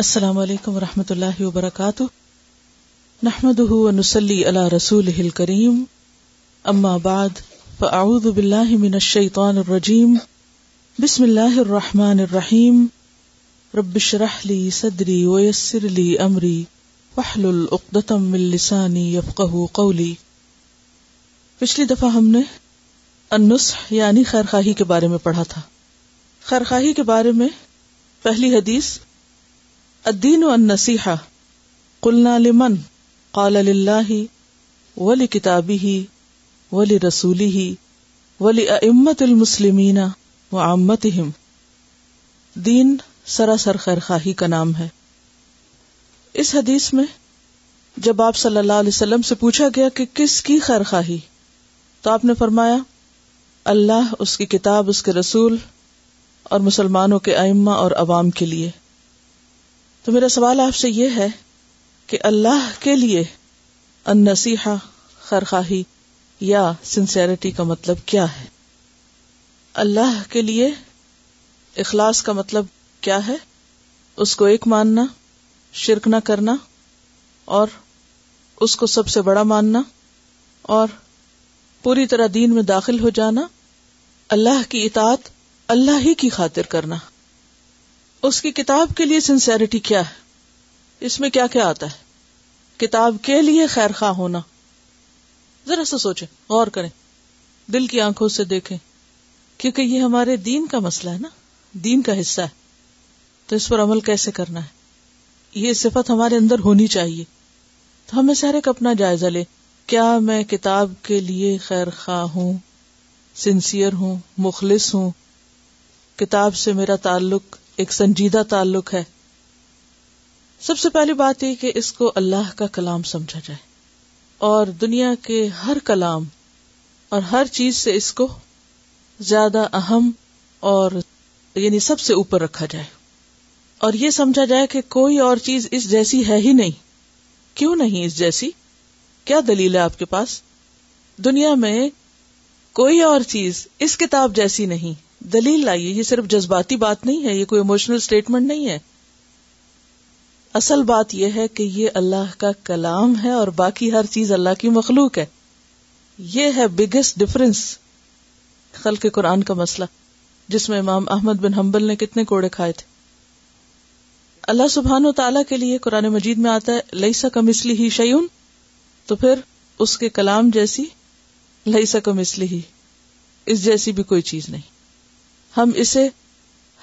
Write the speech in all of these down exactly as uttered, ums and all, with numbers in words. السلام علیکم ورحمۃ اللہ وبرکاتہ، نحمده ونصلی علی رسوله الکریم، اما بعد فاعوذ باللہ من الشیطان الرجیم، بسم اللہ الرحمن الرحیم، رب اشرح لی صدری ویسر لی امری واحلل عقدۃ من لسانی یفقهوا قولی۔ پچھلی دفعہ ہم نے النصح یعنی خیرخواہی کے بارے میں پڑھا تھا۔ خیرخواہی کے بارے میں پہلی حدیث الدین والنصیحہ، قلنا لمن قال للہ ولکتابہ ولرسولہ ولائمۃ المسلمین وعامتہم۔ دین سراسر خیرخواہی کا نام ہے۔ اس حدیث میں جب آپ صلی اللہ علیہ وسلم سے پوچھا گیا کہ کس کی خیرخواہی، تو آپ نے فرمایا اللہ، اس کی کتاب، اس کے رسول اور مسلمانوں کے ائمہ اور عوام کے لیے۔ تو میرا سوال آپ سے یہ ہے کہ اللہ کے لیے النصیحہ، خیرخواہی یا سنسیریٹی کا مطلب کیا ہے؟ اللہ کے لیے اخلاص کا مطلب کیا ہے؟ اس کو ایک ماننا، شرک نہ کرنا، اور اس کو سب سے بڑا ماننا، اور پوری طرح دین میں داخل ہو جانا، اللہ کی اطاعت اللہ ہی کی خاطر کرنا۔ اس کی کتاب کے لیے سنسیریٹی کیا ہے؟ اس میں کیا کیا آتا ہے؟ کتاب کے لیے خیر خواہ ہونا۔ ذرا سا سوچیں، غور کریں، دل کی آنکھوں سے دیکھیں، کیونکہ یہ ہمارے دین کا مسئلہ ہے نا، دین کا حصہ ہے، تو اس پر عمل کیسے کرنا ہے؟ یہ صفت ہمارے اندر ہونی چاہیے۔ تو ہمیں سارے کا اپنا جائزہ لے، کیا میں کتاب کے لیے خیر خواہ ہوں، سنسیئر ہوں، مخلص ہوں؟ کتاب سے میرا تعلق ایک سنجیدہ تعلق ہے۔ سب سے پہلی بات یہ کہ اس کو اللہ کا کلام سمجھا جائے، اور دنیا کے ہر کلام اور ہر چیز سے اس کو زیادہ اہم اور یعنی سب سے اوپر رکھا جائے، اور یہ سمجھا جائے کہ کوئی اور چیز اس جیسی ہے ہی نہیں۔ کیوں نہیں اس جیسی؟ کیا دلیل ہے آپ کے پاس؟ دنیا میں کوئی اور چیز اس کتاب جیسی نہیں۔ دلیل لائیے، یہ صرف جذباتی بات نہیں ہے، یہ کوئی ایموشنل سٹیٹمنٹ نہیں ہے، اصل بات یہ ہے کہ یہ اللہ کا کلام ہے اور باقی ہر چیز اللہ کی مخلوق ہے۔ یہ ہے بگیسٹ ڈفرنس خلق قرآن کا مسئلہ، جس میں امام احمد بن حنبل نے کتنے کوڑے کھائے تھے۔ اللہ سبحانہ و تعالیٰ کے لیے قرآن مجید میں آتا ہے لیس کمثلہ شیء، تو پھر اس کے کلام جیسی لیس کمثلہ، اس جیسی بھی کوئی چیز نہیں۔ ہم اسے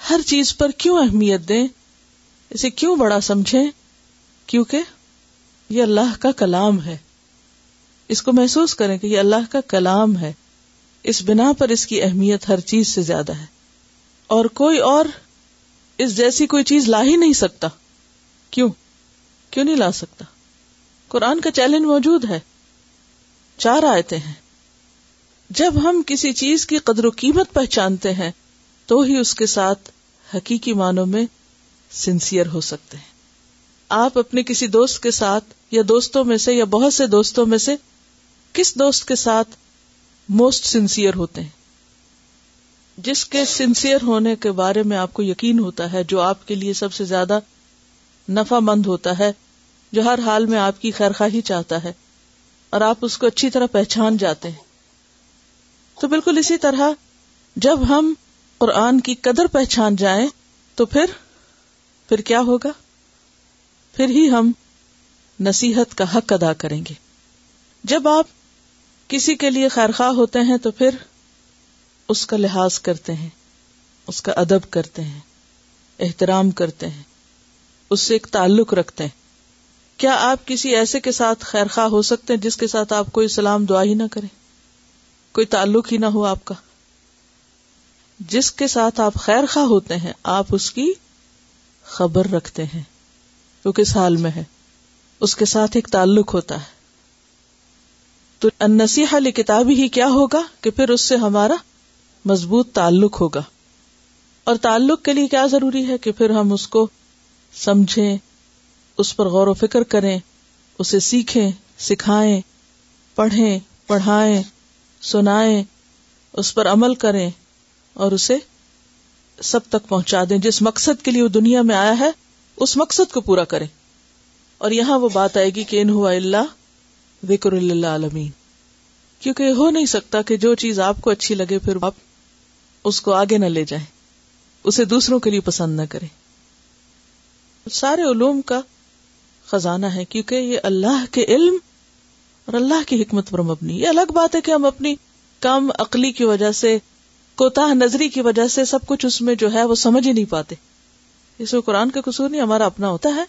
ہر چیز پر کیوں اہمیت دیں، اسے کیوں بڑا سمجھیں؟ کیونکہ یہ اللہ کا کلام ہے۔ اس کو محسوس کریں کہ یہ اللہ کا کلام ہے، اس بنا پر اس کی اہمیت ہر چیز سے زیادہ ہے، اور کوئی اور اس جیسی کوئی چیز لا ہی نہیں سکتا۔ کیوں کیوں نہیں لا سکتا؟ قرآن کا چیلنج موجود ہے، چار آیتیں ہیں۔ جب ہم کسی چیز کی قدر و قیمت پہچانتے ہیں تو ہی اس کے ساتھ حقیقی معنوں میں سنسیئر ہو سکتے ہیں۔ آپ اپنے کسی دوست کے ساتھ یا دوستوں میں سے یا بہت سے دوستوں میں سے کس دوست کے ساتھ موسٹ سنسیئر ہوتے ہیں؟ جس کے سنسیئر ہونے کے بارے میں آپ کو یقین ہوتا ہے، جو آپ کے لیے سب سے زیادہ نفع مند ہوتا ہے، جو ہر حال میں آپ کی خیرخواہی چاہتا ہے، اور آپ اس کو اچھی طرح پہچان جاتے ہیں۔ تو بالکل اسی طرح جب ہم قرآن کی قدر پہچان جائیں تو پھر پھر کیا ہوگا؟ پھر ہی ہم نصیحت کا حق ادا کریں گے۔ جب آپ کسی کے لیے خیرخواہ ہوتے ہیں تو پھر اس کا لحاظ کرتے ہیں، اس کا ادب کرتے ہیں، احترام کرتے ہیں، اس سے ایک تعلق رکھتے ہیں۔ کیا آپ کسی ایسے کے ساتھ خیرخواہ ہو سکتے ہیں جس کے ساتھ آپ کوئی سلام دعا ہی نہ کریں، کوئی تعلق ہی نہ ہو آپ کا؟ جس کے ساتھ آپ خیر خواہ ہوتے ہیں آپ اس کی خبر رکھتے ہیں، وہ کس حال میں ہے، اس کے ساتھ ایک تعلق ہوتا ہے۔ تو النصیحہ لکتابی ہی کیا ہوگا کہ پھر اس سے ہمارا مضبوط تعلق ہوگا، اور تعلق کے لیے کیا ضروری ہے کہ پھر ہم اس کو سمجھیں، اس پر غور و فکر کریں، اسے سیکھیں، سکھائیں، پڑھیں، پڑھائیں، سنائیں، اس پر عمل کریں، اور اسے سب تک پہنچا دیں۔ جس مقصد کے لیے وہ دنیا میں آیا ہے اس مقصد کو پورا کریں. اور یہاں وہ بات آئے گی کہ ان ہوا اللہ ذکر للعالمین، کیونکہ ہو نہیں سکتا کہ جو چیز آپ کو اچھی لگے پھر آپ اس کو آگے نہ لے جائیں، اسے دوسروں کے لیے پسند نہ کریں. سارے علوم کا خزانہ ہے کیونکہ یہ اللہ کے علم اور اللہ کی حکمت پر مبنی. یہ الگ بات ہے کہ ہم اپنی کم عقلی کی وجہ سے، کوتاہ نظری کی وجہ سے سب کچھ اس میں جو ہے وہ سمجھ ہی نہیں پاتے. اس میں قرآن کا قصور نہیں، ہمارا اپنا ہوتا ہے.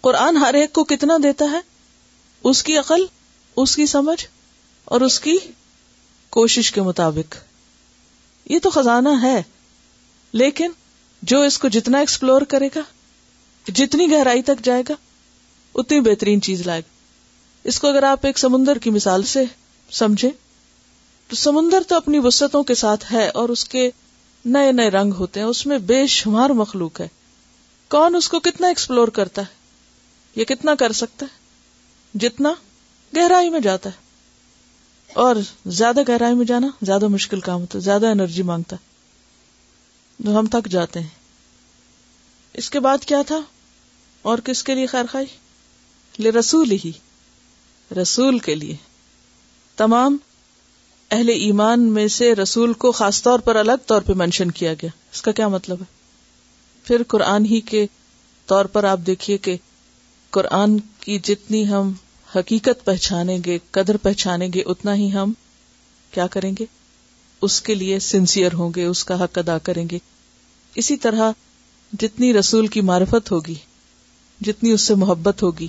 قرآن ہر ایک کو کتنا دیتا ہے؟ اس کی عقل، اس کی سمجھ اور اس کی کوشش کے مطابق. یہ تو خزانہ ہے، لیکن جو اس کو جتنا ایکسپلور کرے گا، جتنی گہرائی تک جائے گا، اتنی بہترین چیز لائے گا. اس کو اگر آپ ایک سمندر کی مثال سے سمجھیں تو سمندر تو اپنی وسعتوں کے ساتھ ہے اور اس کے نئے نئے رنگ ہوتے ہیں، اس میں بے شمار مخلوق ہے. کون اس کو کتنا ایکسپلور کرتا ہے؟ یہ کتنا کر سکتا ہے؟ جتنا گہرائی میں جاتا ہے. اور زیادہ گہرائی میں جانا زیادہ مشکل کام ہوتا ہے، زیادہ انرجی مانگتا ہے، تو ہم تھک جاتے ہیں. اس کے بعد کیا تھا؟ اور کس کے لیے خیر خواہ؟ لرسول ہی، رسول کے لیے. تمام اہل ایمان میں سے رسول کو خاص طور پر الگ طور پہ مینشن کیا گیا. اس کا کیا مطلب ہے؟ پھر قرآن ہی کے طور پر آپ دیکھیے کہ قرآن کی جتنی ہم حقیقت پہچانیں گے، قدر پہچانیں گے، اتنا ہی ہم کیا کریں گے؟ اس کے لیے سنسیئر ہوں گے، اس کا حق ادا کریں گے. اسی طرح جتنی رسول کی معرفت ہوگی، جتنی اس سے محبت ہوگی،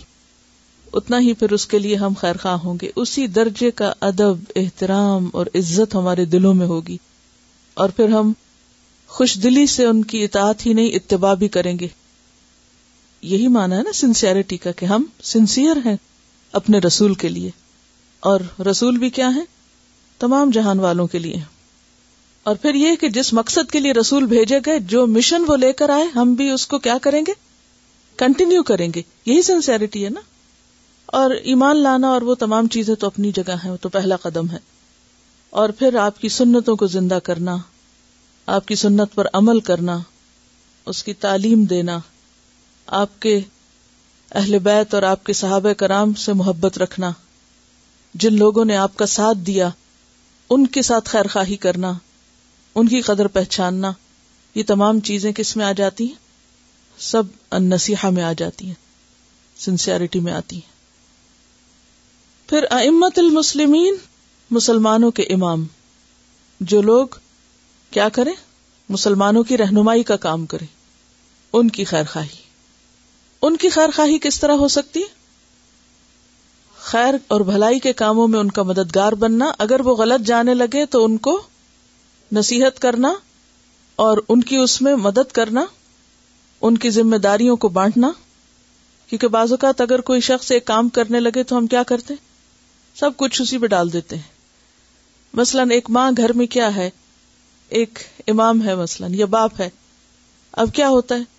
اتنا ہی پھر اس کے لیے ہم خیر خواہ ہوں گے. اسی درجے کا ادب، احترام اور عزت ہمارے دلوں میں ہوگی، اور پھر ہم خوش دلی سے ان کی اطاعت ہی نہیں، اتباع بھی کریں گے. یہی معنی ہے نا سنسیئرٹی کا، کہ ہم سنسیئر ہیں اپنے رسول کے لیے. اور رسول بھی کیا ہیں؟ تمام جہان والوں کے لیے. اور پھر یہ کہ جس مقصد کے لیے رسول بھیجے گئے، جو مشن وہ لے کر آئے، ہم بھی اس کو کیا کریں گے؟ کنٹینیو کریں گے. یہی سنسیئرٹی ہے نا. اور ایمان لانا اور وہ تمام چیزیں تو اپنی جگہ ہیں، وہ تو پہلا قدم ہے. اور پھر آپ کی سنتوں کو زندہ کرنا، آپ کی سنت پر عمل کرنا، اس کی تعلیم دینا، آپ کے اہل بیت اور آپ کے صحابہ کرام سے محبت رکھنا، جن لوگوں نے آپ کا ساتھ دیا ان کے ساتھ خیر خواہی کرنا، ان کی قدر پہچاننا. یہ تمام چیزیں کس میں آ جاتی ہیں؟ سب النصیحہ میں آ جاتی ہیں، سنسیئرٹی میں آتی ہیں. پھر ائمت المسلمین، مسلمانوں کے امام، جو لوگ کیا کریں؟ مسلمانوں کی رہنمائی کا کام کریں، ان کی خیر خواہی. ان کی خیر خواہی کس طرح ہو سکتی ہے؟ خیر اور بھلائی کے کاموں میں ان کا مددگار بننا. اگر وہ غلط جانے لگے تو ان کو نصیحت کرنا اور ان کی اس میں مدد کرنا، ان کی ذمہ داریوں کو بانٹنا. کیونکہ بعض اوقات اگر کوئی شخص ایک کام کرنے لگے تو ہم کیا کرتے ہیں؟ سب کچھ اسی پہ ڈال دیتے ہیں. مثلاً ایک ماں گھر میں کیا ہے؟ ایک امام ہے مثلاً، یا باپ ہے. اب کیا ہوتا ہے؟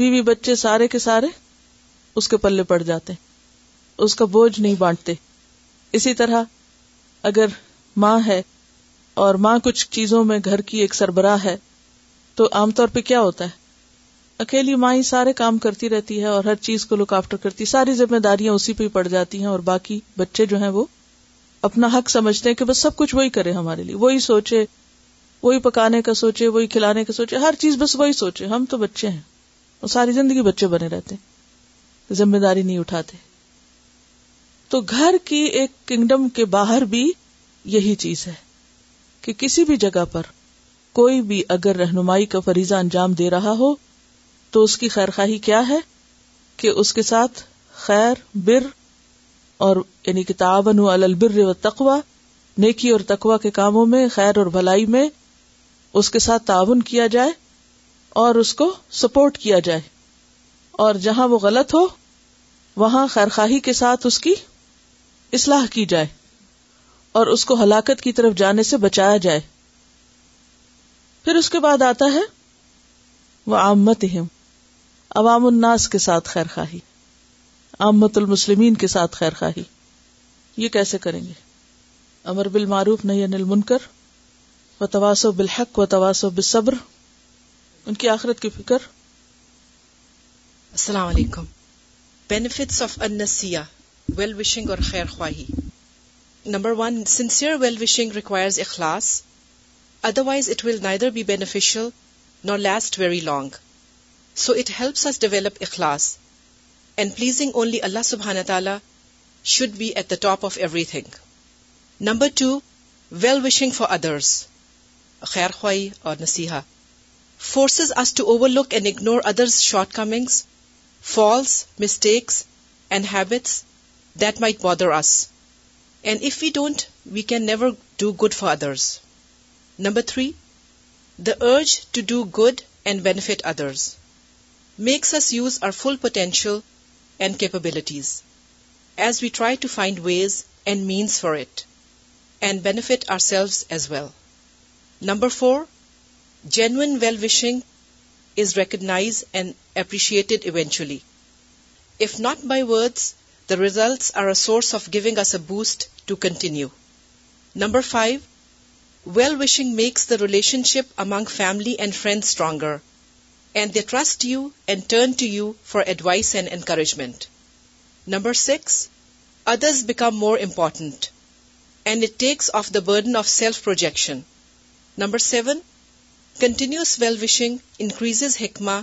بیوی بچے سارے کے سارے اس کے پلے پڑ جاتے ہیں، اس کا بوجھ نہیں بانٹتے. اسی طرح اگر ماں ہے اور ماں کچھ چیزوں میں گھر کی ایک سربراہ ہے تو عام طور پہ کیا ہوتا ہے؟ اکیلی ماں ہی سارے کام کرتی رہتی ہے اور ہر چیز کو لک آفٹر کرتی، ساری ذمہ داریاں اسی پہ پڑ جاتی ہیں. اور باقی بچے جو ہیں وہ اپنا حق سمجھتے ہیں کہ بس سب کچھ وہی کرے ہمارے لیے، وہی سوچے، وہی پکانے کا سوچے، وہی کھلانے کا سوچے، ہر چیز بس وہی سوچے. ہم تو بچے ہیں اور ساری زندگی بچے بنے رہتے ہیں، ذمہ داری نہیں اٹھاتے. تو گھر کی ایک کنگڈم کے باہر بھی یہی چیز ہے کہ کسی بھی جگہ پر کوئی بھی اگر رہنمائی کا فریضہ انجام دے رہا ہو تو اس کی خیر خواہی کیا ہے؟ کہ اس کے ساتھ خیر، بر، اور یعنی کہ تعاونوا علی البر والتقوی، نیکی اور تقوی کے کاموں میں، خیر اور بھلائی میں اس کے ساتھ تعاون کیا جائے اور اس کو سپورٹ کیا جائے. اور جہاں وہ غلط ہو وہاں خیر خواہی کے ساتھ اس کی اصلاح کی جائے اور اس کو ہلاکت کی طرف جانے سے بچایا جائے. پھر اس کے بعد آتا ہے وعامتہم، عوام الناس کے ساتھ خیر خواہی، عامت المسلمین کے ساتھ خیر خواہی. یہ کیسے کریں گے؟ امر بالمعروف، نہی عن المنکر، وتواصوا بالحق وتواصوا بالصبر. ان کی آخرت کی فکر. السلام علیکم. بینیفٹس آف النسیہ، ویل وشنگ اور خیر خواہی. Number one, sincere well wishing requires اخلاص، otherwise it will neither be beneficial nor last very long. So it helps us develop ikhlas, and pleasing only Allah subhanahu wa ta'ala should be at the top of everything. Number two, well-wishing for others, khair khwahi or nasiha, forces us to overlook and ignore others' shortcomings, faults, mistakes, and habits that might bother us. And if we don't, we can never do good for others. Number three, the urge to do good and benefit others makes us use our full potential and capabilities as we try to find ways and means for it and benefit ourselves as well. Number four, genuine well-wishing is recognized and appreciated eventually. If not by words, the results are a source of giving us a boost to continue. Number five, well-wishing makes the relationship among family and friends stronger, and they trust you and turn to you for advice and encouragement. Number six, others become more important, and it takes off the burden of self-projection. Number seven, continuous well-wishing increases hikmah,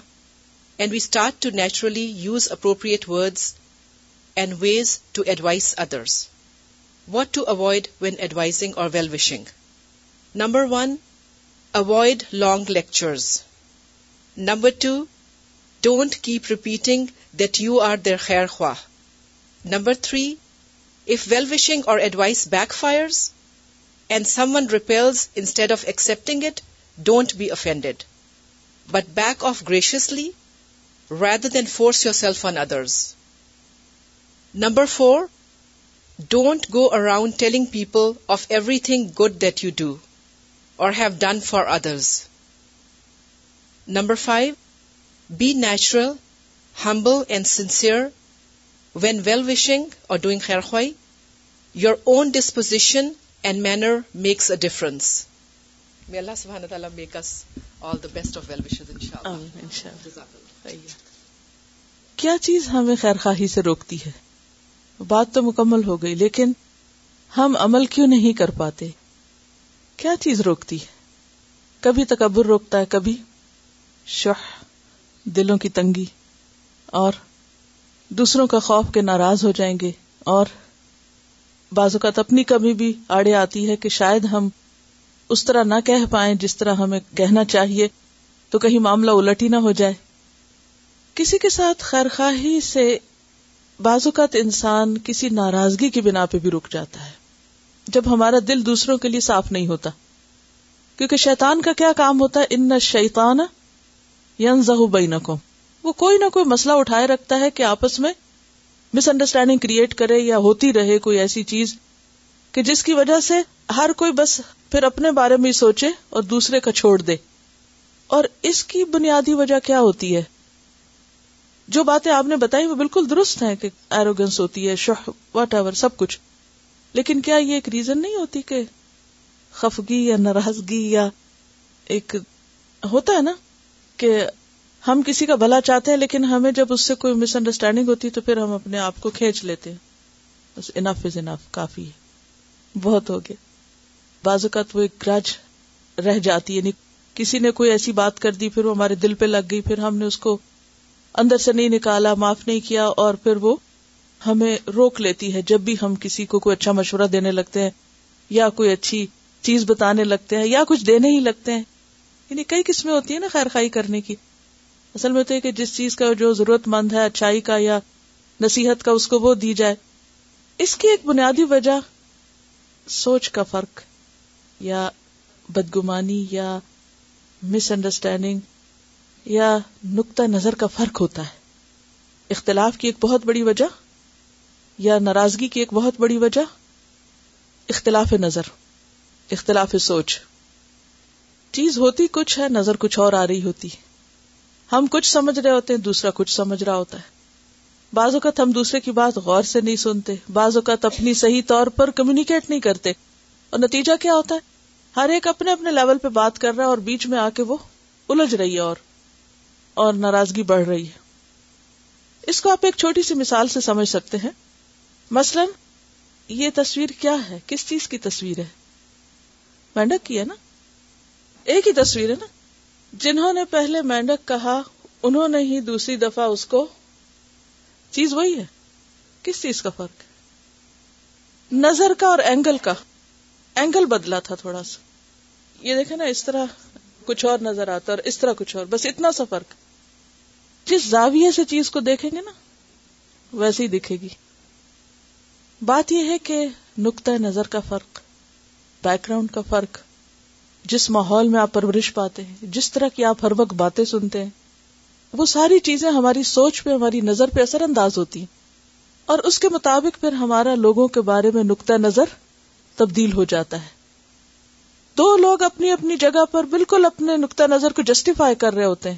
and we start to naturally use appropriate words and ways to advise others. What to avoid when advising or well-wishing? Number one, avoid long lectures. Number two, don't keep repeating that you are their khair khwah. Number three, if well-wishing or advice backfires and someone repels instead of accepting it, don't be offended, but back off graciously rather than force yourself on others. Number four, don't go around telling people of everything good that you do or have done for others. Number five, be natural, humble and sincere when well-wishing or doing khair khwahi. Your own disposition and manner makes a difference. May Allah subhanahu wa ta'ala make us all the best of well wishes inshallah. Amen, inshallah. کیا چیز ہمیں خیر خواہی سے روکتی ہے؟ بات تو مکمل ہو گئی، لیکن ہم عمل کیوں نہیں کر پاتے؟ کیا چیز روکتی ہے؟ کبھی تکبر روکتا ہے، کبھی شح، دلوں کی تنگی، اور دوسروں کا خوف کہ ناراض ہو جائیں گے، اور بعض اوقات اپنی کمی بھی آڑے آتی ہے کہ شاید ہم اس طرح نہ کہہ پائیں جس طرح ہمیں کہنا چاہیے، تو کہیں معاملہ الٹ ہی نہ ہو جائے. کسی کے ساتھ خیر خواہی سے بعض اوقات انسان کسی ناراضگی کی بنا پہ بھی رک جاتا ہے، جب ہمارا دل دوسروں کے لیے صاف نہیں ہوتا، کیونکہ شیطان کا کیا کام ہوتا ہے؟ ان الشیطان ینزغ بینکم، وہ کوئی نہ کوئی مسئلہ اٹھائے رکھتا ہے کہ آپس میں مس انڈرسٹینڈنگ کریٹ کرے یا ہوتی رہے کوئی ایسی چیز کہ جس کی وجہ سے ہر کوئی بس پھر اپنے بارے میں ہی سوچے اور دوسرے کا چھوڑ دے. اور اس کی بنیادی وجہ کیا ہوتی ہے؟ جو باتیں آپ نے بتائی وہ بالکل درست ہیں کہ ایروگنس ہوتی ہے، شح، واٹ ایور، سب کچھ، لیکن کیا یہ ایک ریزن نہیں ہوتی کہ خفگی یا ناراضگی یا ایک ہوتا ہے نا کہ ہم کسی کا بھلا چاہتے ہیں لیکن ہمیں جب اس سے کوئی مس انڈرسٹینڈنگ ہوتی ہے تو پھر ہم اپنے آپ کو کھینچ لیتے ہیں، بس انف از انف، کافی ہے، بہت ہو گیا. بعض اوقات وہ ایک گراج رہ جاتی ہے، یعنی کسی نے کوئی ایسی بات کر دی، پھر وہ ہمارے دل پہ لگ گئی، پھر ہم نے اس کو اندر سے نہیں نکالا، معاف نہیں کیا، اور پھر وہ ہمیں روک لیتی ہے. جب بھی ہم کسی کو کوئی اچھا مشورہ دینے لگتے ہیں یا کوئی اچھی چیز بتانے لگتے ہیں یا کچھ دینے ہی لگتے ہیں، یعنی کئی قسمیں ہوتی ہیں نا خیر خواہی کرنے کی. اصل میں تو یہ کہ جس چیز کا جو ضرورت مند ہے، اچھائی کا یا نصیحت کا، اس کو وہ دی جائے. اس کی ایک بنیادی وجہ سوچ کا فرق یا بدگمانی یا مس انڈرسٹینڈنگ یا نقطہ نظر کا فرق ہوتا ہے. اختلاف کی ایک بہت بڑی وجہ یا ناراضگی کی ایک بہت بڑی وجہ اختلاف نظر، اختلاف سوچ. چیز ہوتی کچھ ہے، نظر کچھ اور آ رہی ہوتی ہے، ہم کچھ سمجھ رہے ہوتے ہیں، دوسرا کچھ سمجھ رہا ہوتا ہے. بعض اوقات ہم دوسرے کی بات غور سے نہیں سنتے، بعض اوقات اپنی صحیح طور پر کمیونیکیٹ نہیں کرتے، اور نتیجہ کیا ہوتا ہے؟ ہر ایک اپنے اپنے لیول پہ بات کر رہا ہے اور بیچ میں آ کے وہ الجھ رہی ہے اور اور ناراضگی بڑھ رہی ہے. اس کو آپ ایک چھوٹی سی مثال سے سمجھ سکتے ہیں. مثلا یہ تصویر کیا ہے, کس چیز کی تصویر ہے؟ مینڈک کی ہے نا, ایک ہی تصویر ہے نا. جنہوں نے پہلے مینڈک کہا انہوں نے ہی دوسری دفعہ اس کو, چیز وہی ہے, کس چیز کا فرق ہے؟ نظر کا اور اینگل کا. اینگل بدلا تھا تھوڑا سا, یہ دیکھیں نا, اس طرح کچھ اور نظر آتا اور اس طرح کچھ اور, بس اتنا سا فرق. جس زاویے سے چیز کو دیکھیں گے نا ویسے ہی دکھے گی. بات یہ ہے کہ نقطہ نظر کا فرق, بیک گراؤنڈ کا فرق, جس ماحول میں آپ پرورش پاتے ہیں, جس طرح کی آپ ہر وقت باتیں سنتے ہیں, وہ ساری چیزیں ہماری سوچ پہ, ہماری نظر پہ اثر انداز ہوتی ہیں, اور اس کے مطابق پھر ہمارا لوگوں کے بارے میں نقطہ نظر تبدیل ہو جاتا ہے. دو لوگ اپنی اپنی جگہ پر بالکل اپنے نقطہ نظر کو جسٹیفائی کر رہے ہوتے ہیں,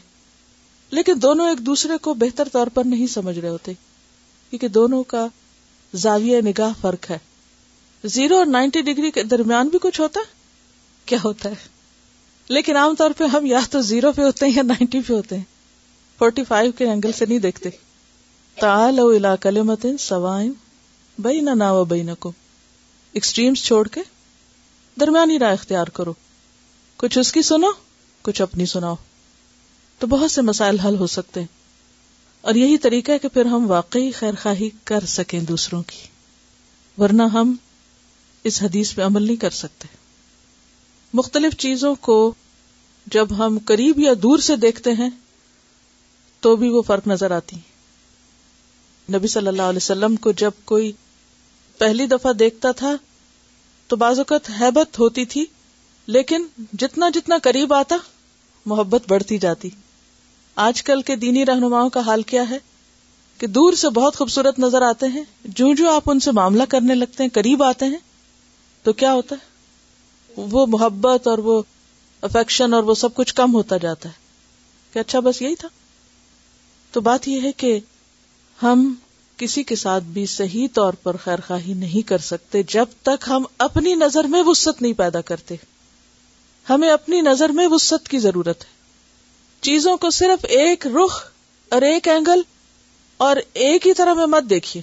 لیکن دونوں ایک دوسرے کو بہتر طور پر نہیں سمجھ رہے ہوتے, کیونکہ دونوں کا زاویہ نگاہ فرق ہے. زیرو اور نائنٹی ڈگری کے درمیان بھی کچھ ہوتا ہے, کیا ہوتا ہے, لیکن عام طور پہ ہم یا تو زیرو پہ ہوتے ہیں یا نائنٹی پہ ہوتے ہیں, فورٹی فائیو کے اینگل سے نہیں دیکھتے. تعالوا الی کلمۃ سواء بیننا و بینکم, ایکسٹریمز چھوڑ کے درمیانی رائے اختیار کرو, کچھ اس کی سنو کچھ اپنی سناؤ, تو بہت سے مسائل حل ہو سکتے ہیں. اور یہی طریقہ ہے کہ پھر ہم واقعی خیر خواہی کر سکیں دوسروں کی, ورنہ ہم اس حدیث پہ عمل نہیں کر سکتے. مختلف چیزوں کو جب ہم قریب یا دور سے دیکھتے ہیں تو بھی وہ فرق نظر آتی ہیں. نبی صلی اللہ علیہ وسلم کو جب کوئی پہلی دفعہ دیکھتا تھا تو بعض اوقات ہیبت ہوتی تھی, لیکن جتنا جتنا قریب آتا محبت بڑھتی جاتی. آج کل کے دینی رہنماؤں کا حال کیا ہے کہ دور سے بہت خوبصورت نظر آتے ہیں, جو جو آپ ان سے معاملہ کرنے لگتے ہیں, قریب آتے ہیں, تو کیا ہوتا ہے, وہ محبت اور وہ افیکشن اور وہ سب کچھ کم ہوتا جاتا ہے کہ اچھا بس یہی تھا. تو بات یہ ہے کہ ہم کسی کے ساتھ بھی صحیح طور پر خیر خواہی نہیں کر سکتے جب تک ہم اپنی نظر میں وسعت نہیں پیدا کرتے. ہمیں اپنی نظر میں وسعت کی ضرورت ہے. چیزوں کو صرف ایک رخ اور ایک اینگل اور ایک ہی طرح میں مت دیکھیے,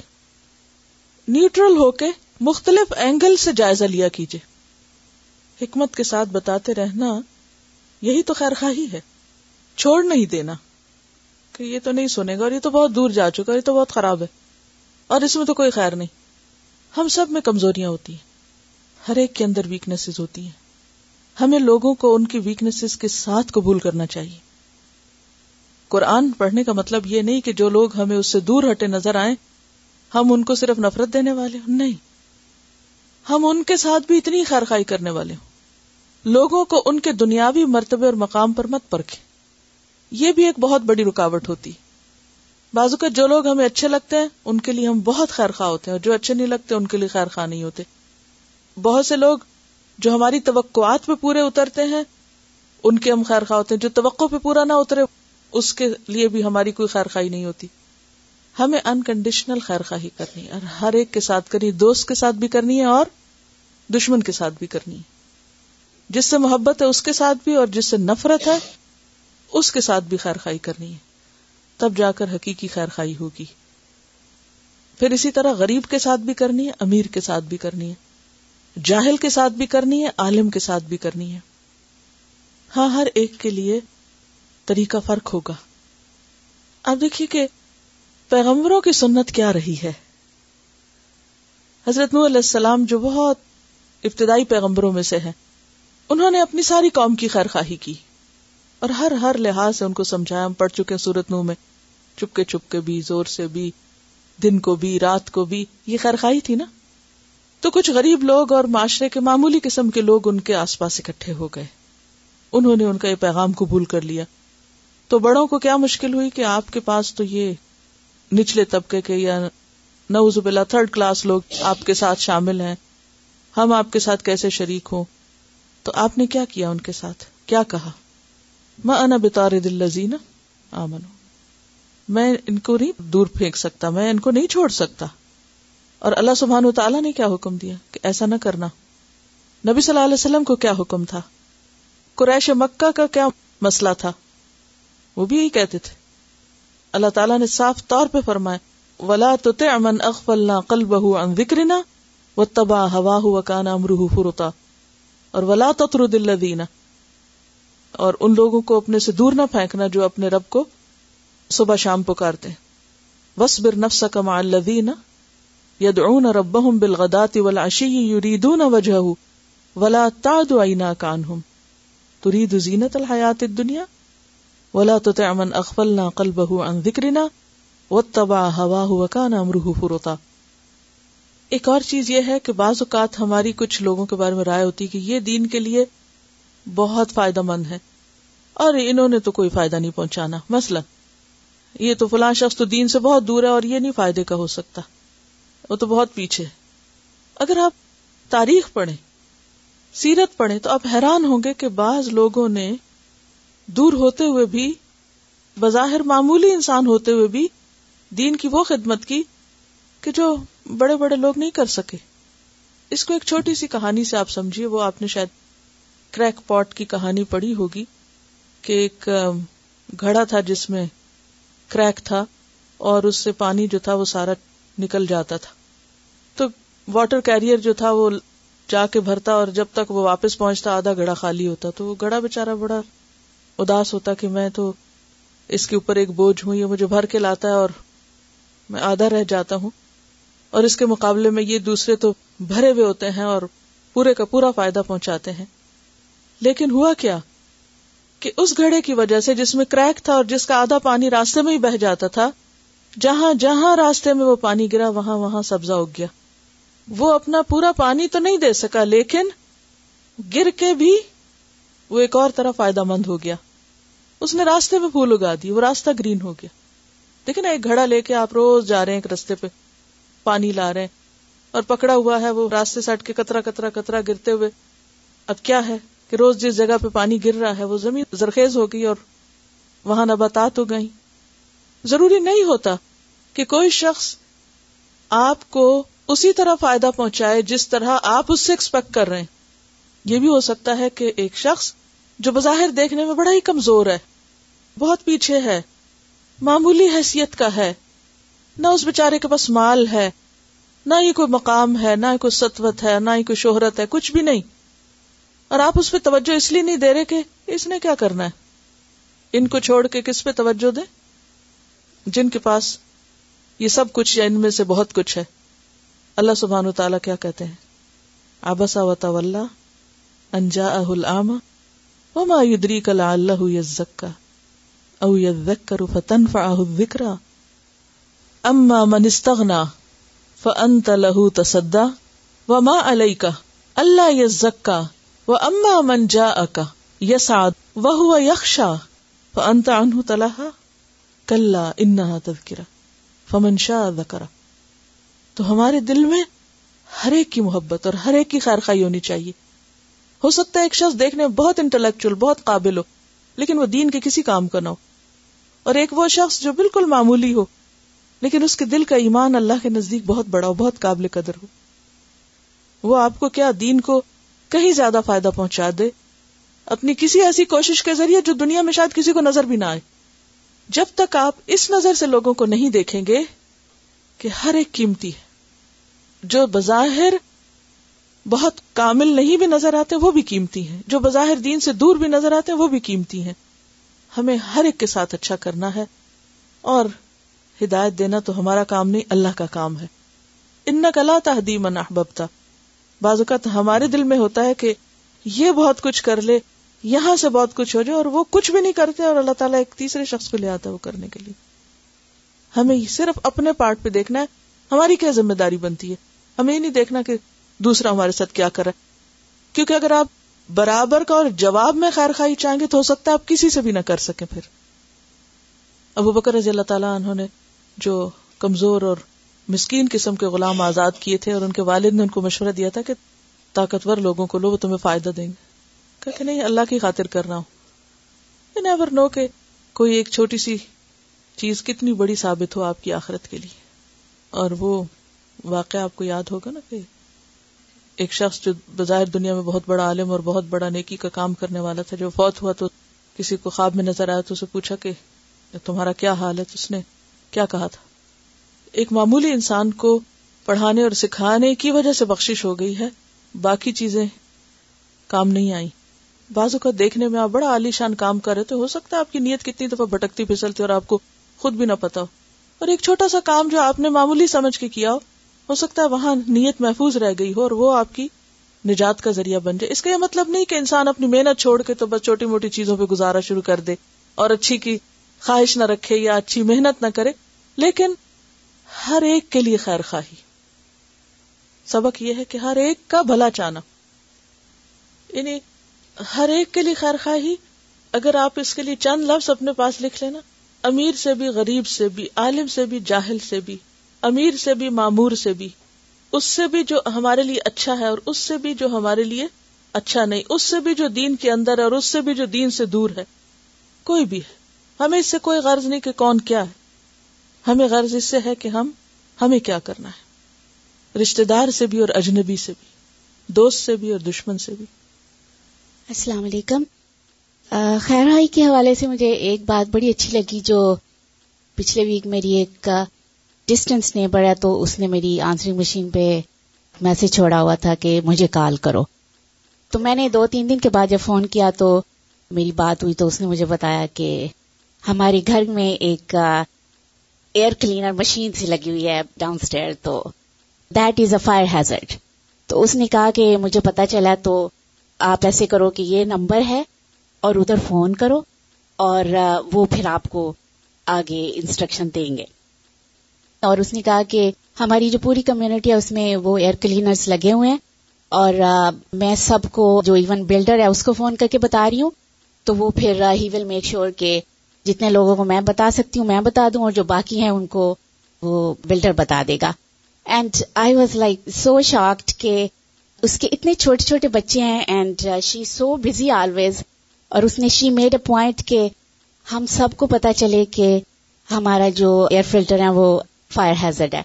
نیوٹرل ہو کے مختلف اینگل سے جائزہ لیا کیجیے. حکمت کے ساتھ بتاتے رہنا, یہی تو خیر خواہی ہے. چھوڑ نہیں دینا کہ یہ تو نہیں سنے گا, اور یہ تو بہت دور جا چکا, یہ تو بہت خراب ہے, اور اس میں تو کوئی خیر نہیں. ہم سب میں کمزوریاں ہوتی ہیں, ہر ایک کے اندر ویکنسز ہوتی ہیں. ہمیں لوگوں کو ان کی ویکنسز کے ساتھ قبول کرنا چاہیے. قرآن پڑھنے کا مطلب یہ نہیں کہ جو لوگ ہمیں اس سے دور ہٹے نظر آئیں ہم ان کو صرف نفرت دینے والے ہوں, نہیں, ہم ان کے ساتھ بھی اتنی خیر خواہی کرنے والے ہوں. لوگوں کو ان کے دنیاوی مرتبے اور مقام پر مت پرکھیں, یہ بھی ایک بہت بڑی رکاوٹ ہوتی. بعض اوقات جو لوگ ہمیں اچھے لگتے ہیں ان کے لیے ہم بہت خیر خواہ ہوتے ہیں, اور جو اچھے نہیں لگتے ان کے لیے خیر خواہ نہیں ہوتے. بہت سے لوگ جو ہماری توقعات پہ پورے اترتے ہیں ان کے ہم خیر خواہ ہوتے ہیں, جو توقع پہ پورا نہ اترے اس کے لیے بھی ہماری کوئی خیر خواہی نہیں ہوتی. ہمیں انکنڈیشنل خیر خواہی کرنی ہے, اور ہر ایک کے ساتھ کرنی, دوست کے ساتھ بھی کرنی ہے اور دشمن کے ساتھ بھی کرنی ہے. جس سے محبت ہے اس کے ساتھ بھی, اور جس سے نفرت ہے اس کے ساتھ بھی خیر خواہی کرنی ہے, تب جا کر حقیقی خیر خواہی ہوگی. پھر اسی طرح غریب کے ساتھ بھی کرنی ہے, امیر کے ساتھ بھی کرنی ہے, جاہل کے ساتھ بھی کرنی ہے, عالم کے ساتھ بھی کرنی ہے. ہاں, ہر ایک کے لیے طریقہ فرق ہوگا. آپ دیکھیے کہ پیغمبروں کی سنت کیا رہی ہے. حضرت نوح علیہ السلام جو بہت ابتدائی پیغمبروں میں سے ہیں, انہوں نے اپنی ساری قوم کی خیر خواہی کی, اور ہر ہر لحاظ سے ان کو سمجھایا. ہم پڑھ چکے ہیں سورت نوح میں, چپکے چپکے بھی, زور سے بھی, دن کو بھی, رات کو بھی, یہ خیر خواہی تھی نا. تو کچھ غریب لوگ اور معاشرے کے معمولی قسم کے لوگ ان کے آس پاس اکٹھے ہو گئے, انہوں نے ان کا یہ پیغام قبول کر لیا. تو بڑوں کو کیا مشکل ہوئی کہ آپ کے پاس تو یہ نچلے طبقے کے یا نعوذ باللہ تھرڈ کلاس لوگ آپ کے ساتھ شامل ہیں, ہم آپ کے ساتھ کیسے شریک ہوں. تو آپ نے کیا کیا ان کے ساتھ, کیا کہا, ما انا بطارد الذین آمنوا, میں ان کو نہیں دور پھینک سکتا, میں ان کو نہیں چھوڑ سکتا. اور اللہ سبحانہ و تعالیٰ نے کیا حکم دیا کہ ایسا نہ کرنا. نبی صلی اللہ علیہ وسلم کو کیا حکم تھا. قریش مکہ کا کیا مسئلہ تھا, وہ بھی یہی کہتے تھے. اللہ تعالیٰ نے صاف طور پہ فرمایا وَلَا تُطِعْ مَنْ أَغْفَلْنَا قَلْبَهُ عَنْ ذِكْرِنَا وَاتَّبَعَ هَوَاهُ وَكَانَ أَمْرُهُ فُرُطًا، اور وَلَا تَطْرُدِ الَّذِينَ، اور ان لوگوں کو اپنے سے دور نہ پھینکنا جو اپنے رب کو صبح شام پکارتے ہیں، وَاصْبِرْ نَفْسَكَ مَعَ الَّذِينَ يَدْعُونَ رَبَّهُمْ بِالْغَدَاةِ وَالْعَشِيِّ يُرِيدُونَ وَجْهَهُ وَلَا تَعْدُ عَيْنَاكَ عَنْهُمْ تريد زينة الحياة الدنيا ولا تطع من أغفلنا قلبه عن ذكرنا واتبع هواه وكان أمره فرطا۔ ایک اور چیز یہ ہے کہ بعض اوقات ہماری کچھ لوگوں کے بارے میں رائے ہوتی کہ یہ دین کے لیے بہت فائدہ مند ہے اور انہوں نے تو کوئی فائدہ نہیں پہنچانا، مثلا یہ تو فلاں شخص تو دین سے بہت دور ہے اور یہ نہیں فائدے کا ہو سکتا، وہ تو بہت پیچھے۔ اگر آپ تاریخ پڑھیں، سیرت پڑھیں، تو آپ حیران ہوں گے کہ بعض لوگوں نے دور ہوتے ہوئے بھی، بظاہر معمولی انسان ہوتے ہوئے بھی، دین کی وہ خدمت کی کہ جو بڑے بڑے لوگ نہیں کر سکے۔ اس کو ایک چھوٹی سی کہانی سے آپ سمجھیے، وہ آپ نے شاید کریک پاٹ کی کہانی پڑھی ہوگی کہ ایک گھڑا تھا جس میں کریک تھا اور اس سے پانی جو تھا وہ سارا نکل جاتا تھا، تو واٹر کیریئر جو تھا وہ جا کے بھرتا اور جب تک وہ واپس پہنچتا آدھا گڑا خالی ہوتا، تو وہ گڑا بےچارہ بڑا اداس ہوتا کہ میں تو اس کے اوپر ایک بوجھ ہوں، یہ مجھے بھر کے لاتا ہے اور میں آدھا رہ جاتا ہوں، اور اس کے مقابلے میں یہ دوسرے تو بھرے ہوئے ہوتے ہیں اور پورے کا پورا فائدہ پہنچاتے ہیں۔ لیکن ہوا کیا کہ اس گڑے کی وجہ سے جس میں کریک تھا اور جس کا آدھا پانی راستے میں ہی بہہ جاتا تھا، جہاں جہاں راستے میں وہ پانی گرا وہاں وہاں سبزہ اگ گیا۔ وہ اپنا پورا پانی تو نہیں دے سکا لیکن گر کے بھی وہ ایک اور طرح فائدہ مند ہو گیا، اس نے راستے میں پھول اگا دی، وہ راستہ گرین ہو گیا۔ دیکھیں نا، ایک گھڑا لے کے آپ روز جا رہے ہیں، ایک راستے پہ پانی لا رہے ہیں اور پکڑا ہوا ہے، وہ راستے سے ہٹ کے کترا کترا کترا گرتے ہوئے، اب کیا ہے کہ روز جس جگہ پہ پانی گر رہا ہے وہ زمین زرخیز ہو گئی اور وہاں نباتات ہو گئی۔ ضروری نہیں ہوتا کہ کوئی شخص آپ کو اسی طرح فائدہ پہنچائے جس طرح آپ اس سے ایکسپیکٹ کر رہے ہیں۔ یہ بھی ہو سکتا ہے کہ ایک شخص جو بظاہر دیکھنے میں بڑا ہی کمزور ہے، بہت پیچھے ہے، معمولی حیثیت کا ہے، نہ اس بیچارے کے پاس مال ہے، نہ یہ کوئی مقام ہے، نہ کوئی سطوت ہے، نہ ہی کوئی شہرت ہے، کچھ بھی نہیں، اور آپ اس پہ توجہ اس لیے نہیں دے رہے کہ اس نے کیا کرنا ہے، ان کو چھوڑ کے کس پہ توجہ دے جن کے پاس یہ سب کچھ یا ان میں سے بہت کچھ ہے۔ اللہ سبحانہ و تعالیٰ کیا کہتے ہیں، عبس وتولى ان جاءه الأعمى وما يدريك لعله يزكى او يذكر فتنفعه الذكرى اما من استغنى فانت له تصدى وما عليك الا يزكى واما من جاءك يسعى وهو يخشى فانت عنه تلهى كلا انها تذكرة فمن شاء ذكر۔ تو ہمارے دل میں ہر ایک کی محبت اور ہر ایک کی خیر خواہی ہونی چاہیے۔ ہو سکتا ہے ایک شخص دیکھنے میں بہت انٹلیکچوئل، بہت قابل ہو، لیکن وہ دین کے کسی کام کا نہ ہو، اور ایک وہ شخص جو بالکل معمولی ہو لیکن اس کے دل کا ایمان اللہ کے نزدیک بہت بڑا ہو، بہت قابل قدر ہو، وہ آپ کو کیا دین کو کہیں زیادہ فائدہ پہنچا دے اپنی کسی ایسی کوشش کے ذریعے جو دنیا میں شاید کسی کو نظر بھی نہ آئے۔ جب تک آپ اس نظر سے لوگوں کو نہیں دیکھیں گے کہ ہر ایک قیمتی ہے، جو بظاہر بہت کامل نہیں بھی نظر آتے وہ بھی قیمتی ہیں، جو بظاہر دین سے دور بھی نظر آتے وہ بھی قیمتی ہیں۔ ہمیں ہر ایک کے ساتھ اچھا کرنا ہے، اور ہدایت دینا تو ہمارا کام نہیں، اللہ کا کام ہے۔ انک لا تہدی من احببت۔ بعض اوقات ہمارے دل میں ہوتا ہے کہ یہ بہت کچھ کر لے، یہاں سے بہت کچھ ہو جائے، اور وہ کچھ بھی نہیں کرتے، اور اللہ تعالیٰ ایک تیسرے شخص کو لے آتا ہے وہ کرنے کے لیے۔ ہمیں صرف اپنے پارٹ پہ دیکھنا ہے، ہماری کیا ذمہ داری بنتی ہے، ہمیں یہ نہیں دیکھنا کہ دوسرا ہمارے ساتھ کیا کر رہا ہے، کیونکہ اگر آپ برابر کا اور جواب میں خیر خواہی چاہیں گے تو ہو سکتا ہے آپ کسی سے بھی نہ کر سکیں۔ پھر ابو بکر رضی اللہ تعالیٰ عنہ نے جو کمزور اور مسکین قسم کے غلام آزاد کیے تھے، اور ان کے والد نے ان کو مشورہ دیا تھا کہ طاقتور لوگوں کو لو، وہ تمہیں فائدہ دیں گے، کہا کہ نہیں، اللہ کی خاطر کر رہا ہوں۔ You never know کہ کوئی ایک چھوٹی سی چیز کتنی بڑی ثابت ہو آپ کی آخرت کے لیے۔ اور وہ واقعہ آپ کو یاد ہوگا نا کہ ایک شخص جو بظاہر دنیا میں بہت بڑا عالم اور بہت بڑا نیکی کا کام کرنے والا تھا، جو فوت ہوا تو کسی کو خواب میں نظر آیا تو اسے پوچھا کہ تمہارا کیا حال ہے، اس نے کیا کہا تھا. ایک معمولی انسان کو پڑھانے اور سکھانے کی وجہ سے بخشش ہو گئی ہے، باقی چیزیں کام نہیں آئیں. بعض اوقات دیکھنے میں آپ بڑا عالی شان کام کر رہے تو ہو سکتا ہے آپ کی نیت کتنی دفعہ بھٹکتی پھسلتی اور آپ کو خود بھی نہ پتا ہو، اور ایک چھوٹا سا کام جو آپ نے معمولی سمجھ کے کیا ہو ہو سکتا ہے وہاں نیت محفوظ رہ گئی ہو اور وہ آپ کی نجات کا ذریعہ بن جائے. اس کا یہ مطلب نہیں کہ انسان اپنی محنت چھوڑ کے تو بس چھوٹی موٹی چیزوں پہ گزارا شروع کر دے اور اچھی کی خواہش نہ رکھے یا اچھی محنت نہ کرے، لیکن ہر ایک کے لیے خیر خواہی. سبق یہ ہے کہ ہر ایک کا بھلا چاہنا، یعنی ہر ایک کے لیے خیر خواہی. اگر آپ اس کے لیے چند لفظ اپنے پاس لکھ لینا، امیر سے بھی، غریب سے بھی، عالم سے بھی، جاہل سے بھی، امیر سے بھی، معمور سے بھی، اس سے بھی جو ہمارے لیے اچھا ہے اور اس سے بھی جو ہمارے لیے اچھا نہیں، اس سے بھی جو دین کے اندر ہے اور اس سے بھی جو دین سے دور ہے، کوئی بھی ہے. ہمیں اس سے کوئی غرض نہیں کہ کون کیا ہے، ہمیں غرض اس سے ہے کہ ہم ہمیں کیا کرنا ہے، رشتہ دار سے بھی اور اجنبی سے بھی، دوست سے بھی اور دشمن سے بھی. السلام علیکم. آ, خیر خواہی کے حوالے سے مجھے ایک بات بڑی اچھی لگی جو پچھلے ویک میری ایک ڈسٹنس نیبر ہے تو اس نے میری آنسرنگ مشین پہ میسج چھوڑا ہوا تھا کہ مجھے کال کرو. تو میں نے دو تین دن کے بعد جب فون کیا تو میری بات ہوئی تو اس نے مجھے بتایا کہ ہمارے گھر میں ایک ایئر کلینر مشین سی لگی ہوئی ہے ڈاؤن اسٹیئر، تو that is a fire hazard. تو اس نے کہا کہ مجھے پتا چلا، تو آپ ایسے کرو کہ یہ نمبر ہے اور ادھر فون کرو اور وہ پھر آپ کو آگے انسٹرکشن دیں گے. اور اس نے کہا کہ ہماری جو پوری کمیونٹی ہے اس میں وہ ایئر کلینرز لگے ہوئے ہیں، اور میں سب کو جو ایون بلڈر ہے اس کو فون کر کے بتا رہی ہوں، تو وہ پھر ہی ول میک شیور کہ جتنے لوگوں کو میں بتا سکتی ہوں میں بتا دوں اور جو باقی ہیں ان کو وہ بلڈر بتا دے گا. And I was like so shocked کہ اس کے اتنے چھوٹے چھوٹے بچے ہیں، and she so busy always. اور اس نے شی میڈ اے پوائنٹ کہ ہم سب کو پتا چلے کہ ہمارا جو ایئر فلٹر ہے وہ فائر ہیزرڈ ہے.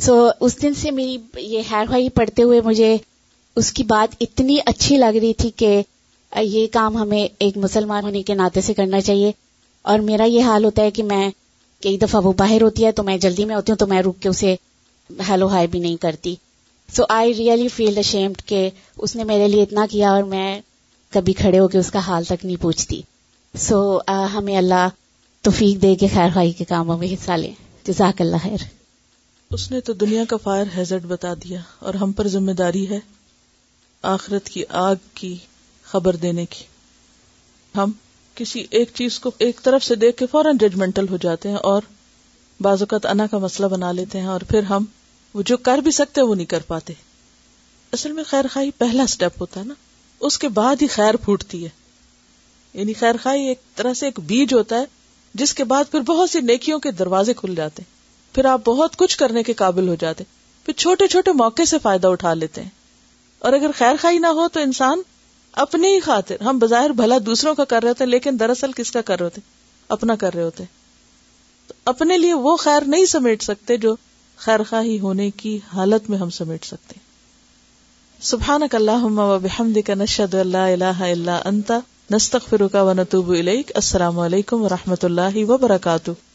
سو so, اس دن سے میری یہ خیر خواہی پڑھتے ہوئے مجھے اس کی بات اتنی اچھی لگ رہی تھی کہ یہ کام ہمیں ایک مسلمان ہونے کے ناطے سے کرنا چاہیے. اور میرا یہ حال ہوتا ہے کہ میں کئی دفعہ وہ باہر ہوتی ہے تو میں جلدی میں ہوتی ہوں تو میں رک کے اسے ہیلو ہائی بھی نہیں کرتی. سو آئی ریئلی فیل اشیمڈ کہ اس نے میرے لیے اتنا کیا اور میں کبھی کھڑے ہو کے اس کا حال تک نہیں پوچھتی. سو so, uh, ہمیں اللہ توفیق دے کہ خیر خواہی کے کاموں میں حصہ لیں. جزاک اللہ خیر. اس نے تو دنیا کا فائر ہیزرڈ بتا دیا اور ہم پر ذمہ داری ہے آخرت کی آگ کی خبر دینے کی. ہم کسی ایک چیز کو ایک طرف سے دیکھ کے فوراً ججمنٹل ہو جاتے ہیں اور بعض اوقات انا کا مسئلہ بنا لیتے ہیں، اور پھر ہم وہ جو کر بھی سکتے وہ نہیں کر پاتے. اصل میں خیر خواہی پہلا سٹیپ ہوتا ہے نا، اس کے بعد ہی خیر پھوٹتی ہے. یعنی خیر خواہی ایک طرح سے ایک بیج ہوتا ہے جس کے بعد پھر بہت سی نیکیوں کے دروازے کھل جاتے ہیں، پھر آپ بہت کچھ کرنے کے قابل ہو جاتے ہیں، پھر چھوٹے چھوٹے موقع سے فائدہ اٹھا لیتے ہیں. اور اگر خیر خواہی نہ ہو تو انسان اپنی ہی خاطر، ہم بظاہر بھلا دوسروں کا کر رہے ہوتے ہیں لیکن دراصل کس کا کر رہے ہوتے ہیں؟ اپنا کر رہے ہوتے ہیں. تو اپنے لیے وہ خیر نہیں سمیٹ سکتے جو خیر خواہی ہونے کی حالت میں ہم سمیٹ سکتے ہیں. سبحانک اللہم و بحمدک، نشہد ان لا الہ الا انت، نستغفرک و نتوب الیک. السلام علیکم و رحمۃ اللہ وبرکاتہ.